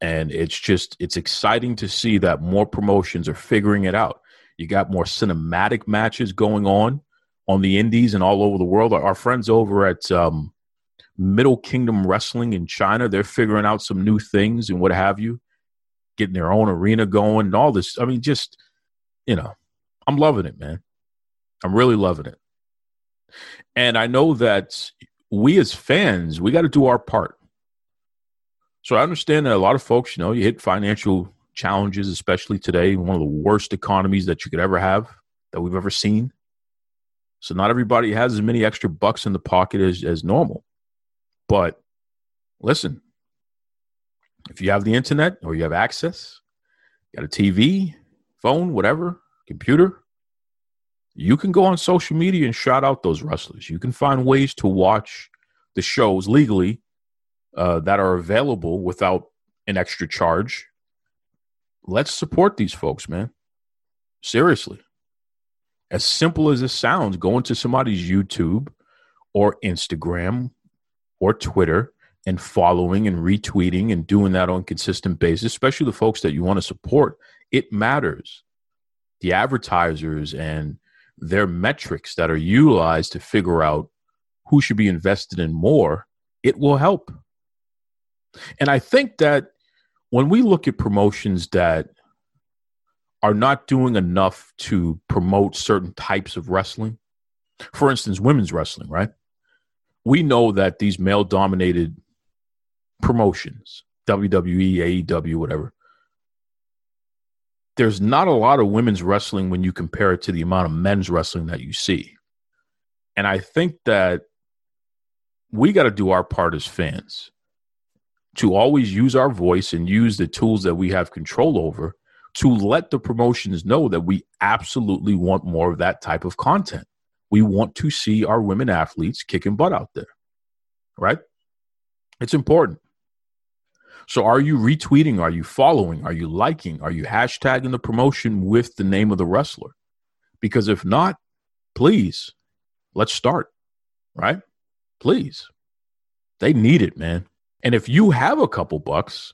And it's just, it's exciting to see that more promotions are figuring it out. You got more cinematic matches going on on the indies and all over the world. Our friends over at um, Middle Kingdom Wrestling in China, they're figuring out some new things and what have you, getting their own arena going and all this. I mean, just, you know, I'm loving it, man. I'm really loving it. And I know that we as fans, we got to do our part. So I understand that a lot of folks, you know, you hit financial challenges, especially today, one of the worst economies that you could ever have, that we've ever seen. So not everybody has as many extra bucks in the pocket as, as normal. But listen, if you have the internet or you have access, you got a T V, phone, whatever, computer, you can go on social media and shout out those wrestlers. You can find ways to watch the shows legally Uh, that are available without an extra charge. Let's support these folks, man. Seriously. As simple as it sounds, go into somebody's YouTube or Instagram or Twitter and following and retweeting and doing that on a consistent basis, especially the folks that you want to support. It matters. The advertisers and their metrics that are utilized to figure out who should be invested in more, it will help. And I think that when we look at promotions that are not doing enough to promote certain types of wrestling, for instance, women's wrestling, right? We know that these male-dominated promotions, W W E, A E W, whatever, there's not a lot of women's wrestling when you compare it to the amount of men's wrestling that you see. And I think that we got to do our part as fans to always use our voice and use the tools that we have control over to let the promotions know that we absolutely want more of that type of content. We want to see our women athletes kicking butt out there, right? It's important. So are you retweeting? Are you following? Are you liking? Are you hashtagging the promotion with the name of the wrestler? Because if not, please, let's start, right? Please. They need it, man. And if you have a couple bucks,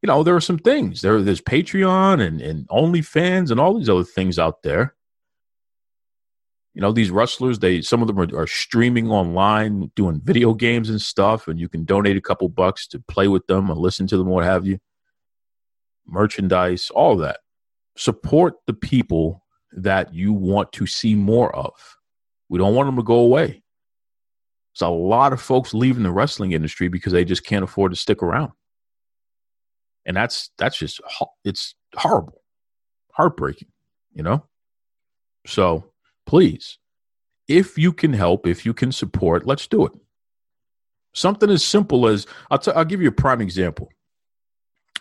you know, there are some things. There, there's Patreon and, and OnlyFans and all these other things out there. You know, these wrestlers, they some of them are, are streaming online, doing video games and stuff, and you can donate a couple bucks to play with them or listen to them, what have you. Merchandise, all that. Support the people that you want to see more of. We don't want them to go away. It's a lot of folks leaving the wrestling industry because they just can't afford to stick around. And that's that's just, it's horrible, heartbreaking, you know? So please, if you can help, if you can support, let's do it. Something as simple as, I'll, t- I'll give you a prime example.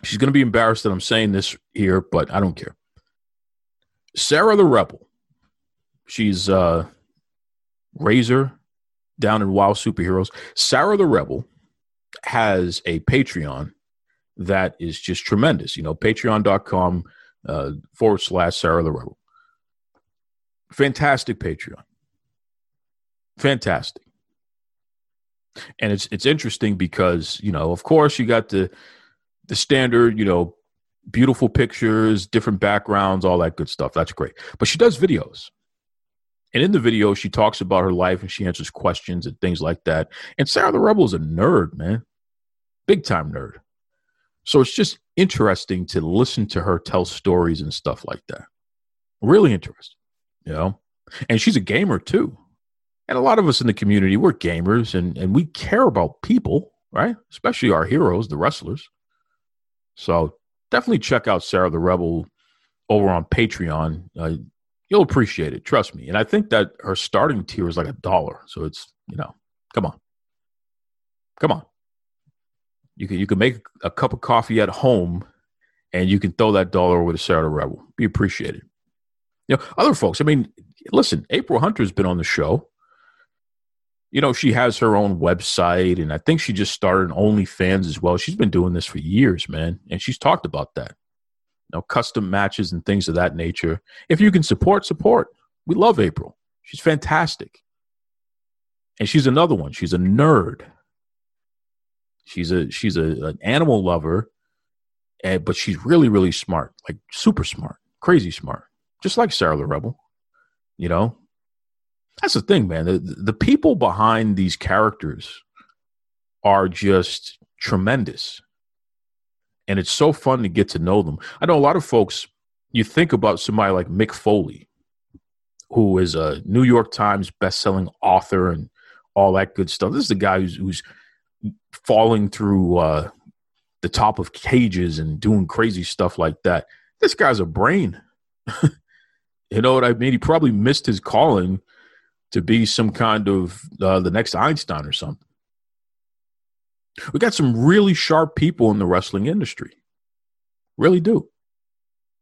She's going to be embarrassed that I'm saying this here, but I don't care. Sarah the Rebel. She's uh, Razor down in WOW Superheroes. Sarah the Rebel has a Patreon that is just tremendous. You know, patreon dot com uh, forward slash Sarah the Rebel. Fantastic Patreon. Fantastic. And it's it's interesting because, you know, of course you got the the standard, you know, beautiful pictures, different backgrounds, all that good stuff. That's great. But she does videos. And in the video, she talks about her life and she answers questions and things like that. And Sarah the Rebel is a nerd, man. Big time nerd. So it's just interesting to listen to her tell stories and stuff like that. Really interesting, you know? And she's a gamer too. And a lot of us in the community, we're gamers and, and we care about people, right? Especially our heroes, the wrestlers. So definitely check out Sarah the Rebel over on Patreon. Uh, You'll appreciate it. Trust me. And I think that her starting tier is like a dollar. So it's, you know, come on. Come on. You can, you can make a cup of coffee at home and you can throw that dollar over to Sarah the Rebel. Be appreciated. You know, other folks, I mean, listen, April Hunter's been on the show. You know, she has her own website and I think she just started OnlyFans as well. She's been doing this for years, man. And she's talked about that. know, custom matches and things of that nature. If you can support, support. We love April. She's fantastic. And she's another one. She's a nerd. She's a she's a, an animal lover, and, but she's really, really smart, like super smart, crazy smart, just like Sarah the Rebel, you know? That's the thing, man. The, the people behind these characters are just tremendous. And it's so fun to get to know them. I know a lot of folks, you think about somebody like Mick Foley, who is a New York Times bestselling author and all that good stuff. This is the guy who's, who's falling through uh, the top of cages and doing crazy stuff like that. This guy's a brain. You know what I mean? He probably missed his calling to be some kind of uh, the next Einstein or something. We got some really sharp people in the wrestling industry. Really do.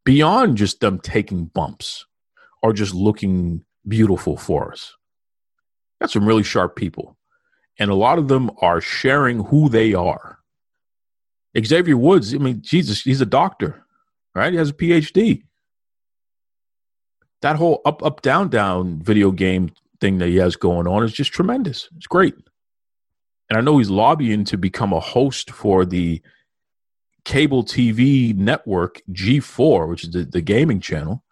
Beyond just them taking bumps or just looking beautiful for us. Got some really sharp people. And a lot of them are sharing who they are. Xavier Woods, I mean, Jesus, he's a doctor, right? He has a P H D. That whole up, up, down, down video game thing that he has going on is just tremendous. It's great. And I know he's lobbying to become a host for the cable T V network G four, which is the, the gaming channel.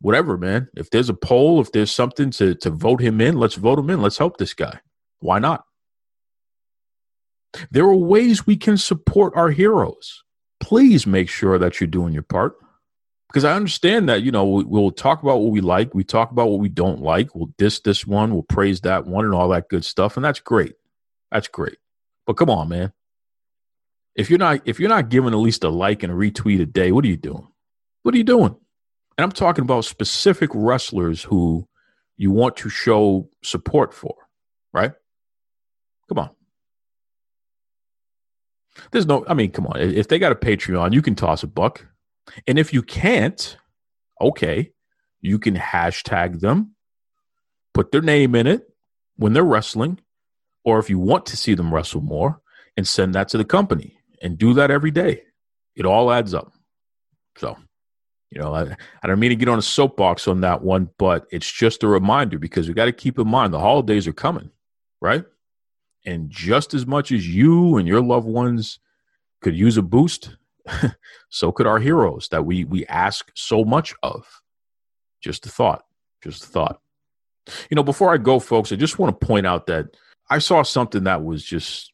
Whatever, man. If there's a poll, if there's something to, to vote him in, let's vote him in. Let's help this guy. Why not? There are ways we can support our heroes. Please make sure that you're doing your part. Because I understand that, you know, we, we'll talk about what we like. We talk about what we don't like. We'll diss this one. We'll praise that one and all that good stuff. And that's great. That's great. But come on, man. If you're not, if you're not giving at least a like and a retweet a day, what are you doing? What are you doing? And I'm talking about specific wrestlers who you want to show support for, right? Come on. There's no, I mean, come on. If they got a Patreon, you can toss a buck. And if you can't, okay, you can hashtag them, put their name in it when they're wrestling, or if you want to see them wrestle more, and send that to the company and do that every day. It all adds up. So, you know, I, I don't mean to get on a soapbox on that one, but it's just a reminder because we got to keep in mind the holidays are coming, right? And just as much as you and your loved ones could use a boost, so could our heroes that we we ask so much of. Just a thought. Just a thought. You know, before I go, folks, I just want to point out that I saw something that was just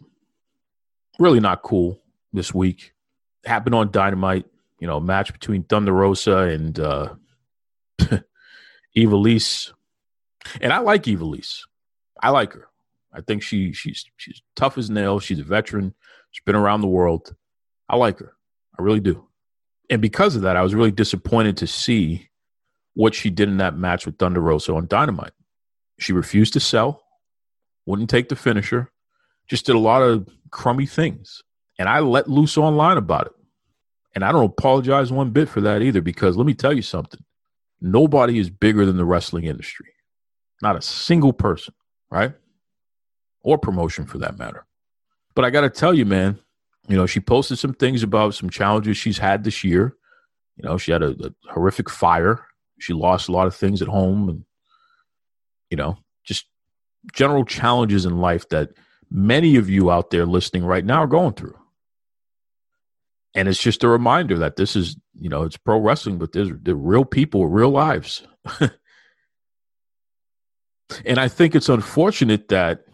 really not cool this week. It happened on Dynamite, you know, a match between Thunder Rosa and uh, Ivelisse. And I like Ivelisse. I like her. I think she she's she's tough as nails. She's a veteran. She's been around the world. I like her. I really do. And because of that, I was really disappointed to see what she did in that match with Thunder Rosa on Dynamite. She refused to sell, wouldn't take the finisher, just did a lot of crummy things. And I let loose online about it. And I don't apologize one bit for that either, because let me tell you something. Nobody is bigger than the wrestling industry. Not a single person, right? Or promotion for that matter. But I got to tell you, man, you know, she posted some things about some challenges she's had this year. You know, she had a, a horrific fire. She lost a lot of things at home and, you know, just general challenges in life that many of you out there listening right now are going through. And it's just a reminder that this is, you know, it's pro wrestling, but there's they're real people, real lives. And I think it's unfortunate that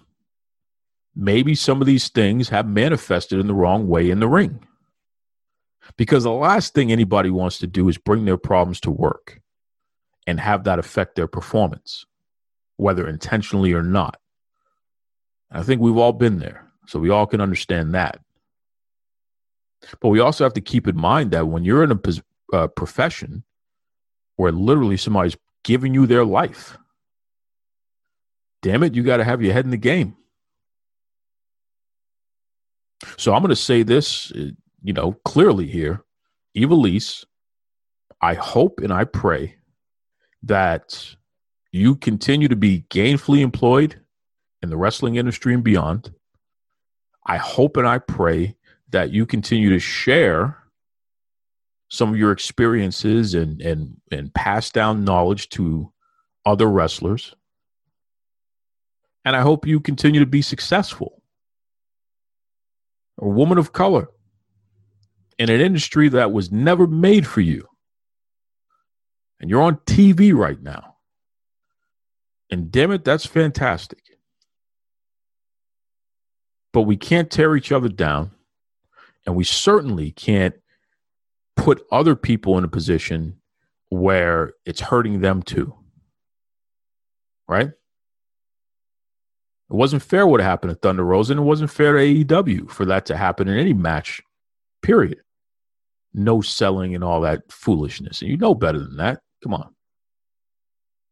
maybe some of these things have manifested in the wrong way in the ring. Because the last thing anybody wants to do is bring their problems to work and have that affect their performance, whether intentionally or not. I think we've all been there, so we all can understand that. But we also have to keep in mind that when you're in a uh, profession where literally somebody's giving you their life, damn it, you got to have your head in the game. So I'm going to say this, you know, clearly here, Ivelisse, I hope and I pray that you continue to be gainfully employed in the wrestling industry and beyond. I hope and I pray that you continue to share some of your experiences and and and pass down knowledge to other wrestlers. And I hope you continue to be successful. A woman of color in an industry that was never made for you. And you're on T V right now. And damn it, that's fantastic. But we can't tear each other down. And we certainly can't put other people in a position where it's hurting them too. Right? It wasn't fair what happened to Thunder Rosa, and it wasn't fair to A E W for that to happen in any match, period. No selling and all that foolishness. And you know better than that. Come on.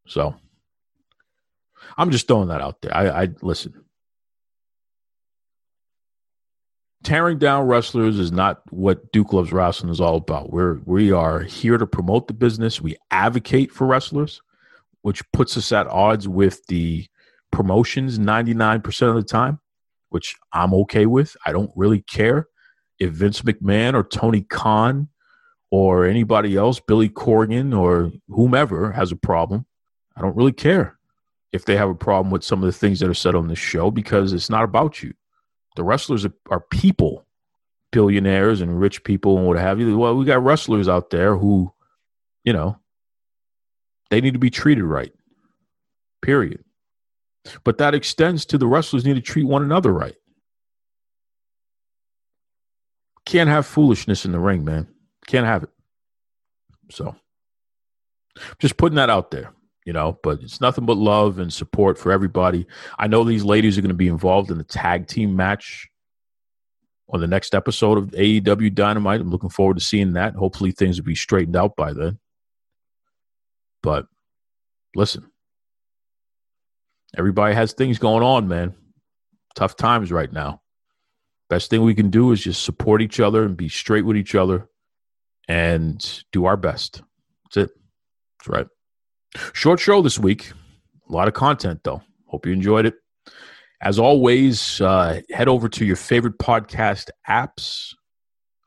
So I'm just throwing that out there. I, I listen. Tearing down wrestlers is not what Duke Loves Wrestling is all about. We're, we are here to promote the business. We advocate for wrestlers, which puts us at odds with the promotions ninety-nine percent of the time, which I'm okay with. I don't really care if Vince McMahon or Tony Khan or anybody else, Billy Corgan or whomever, has a problem. I don't really care if they have a problem with some of the things that are said on this show, because it's not about you. The wrestlers are, are people, billionaires and rich people and what have you. Well, we got wrestlers out there who, you know, they need to be treated right, period. But that extends to the wrestlers need to treat one another right. Can't have foolishness in the ring, man. Can't have it. So just putting that out there. You know, but it's nothing but love and support for everybody. I know these ladies are going to be involved in the tag team match on the next episode of A E W Dynamite. I'm looking forward to seeing that. Hopefully things will be straightened out by then. But listen, everybody has things going on, man. Tough times right now. Best thing we can do is just support each other and be straight with each other and do our best. That's it. That's right. Short show this week. A lot of content, though. Hope you enjoyed it. As always, uh, head over to your favorite podcast apps,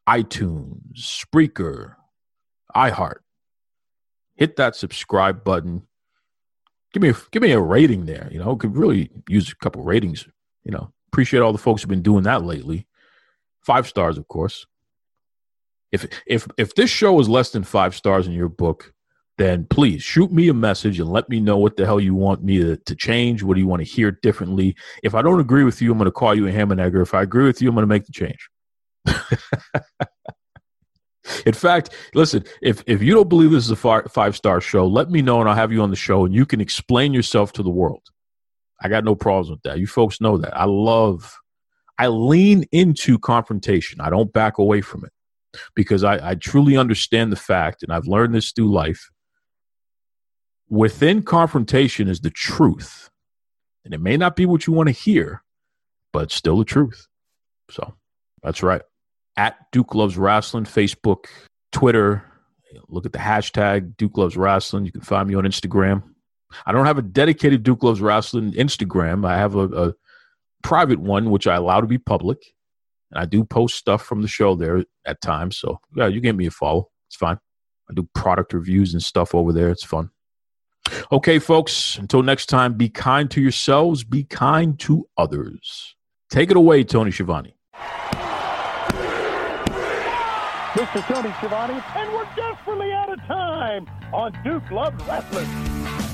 iTunes, Spreaker, iHeart. Hit that subscribe button. Give me a, give me a rating there. You know, could really use a couple ratings. You know, appreciate all the folks who've been doing that lately. Five stars, of course. If if if this show is less than five stars in your book, then please shoot me a message and let me know what the hell you want me to, to change. What do you want to hear differently? If I don't agree with you, I'm going to call you a ham and egger. If I agree with you, I'm going to make the change. In fact, listen, if, if you don't believe this is a five-star show, let me know and I'll have you on the show and you can explain yourself to the world. I got no problems with that. You folks know that. I love, I lean into confrontation. I don't back away from it because I, I truly understand the fact, and I've learned this through life, within confrontation is the truth. And it may not be what you want to hear, but it's still the truth. So that's right. At Duke Loves Wrestling, Facebook, Twitter. Look at the hashtag Duke Loves Wrestling. You can find me on Instagram. I don't have a dedicated Duke Loves Wrestling Instagram. I have a, a private one, which I allow to be public. And I do post stuff from the show there at times. So yeah, you give me a follow. It's fine. I do product reviews and stuff over there. It's fun. Okay, folks, until next time, be kind to yourselves, be kind to others. Take it away, Tony Schiavone. This is Tony Schiavone, and we're desperately out of time on Duke Love Wrestling.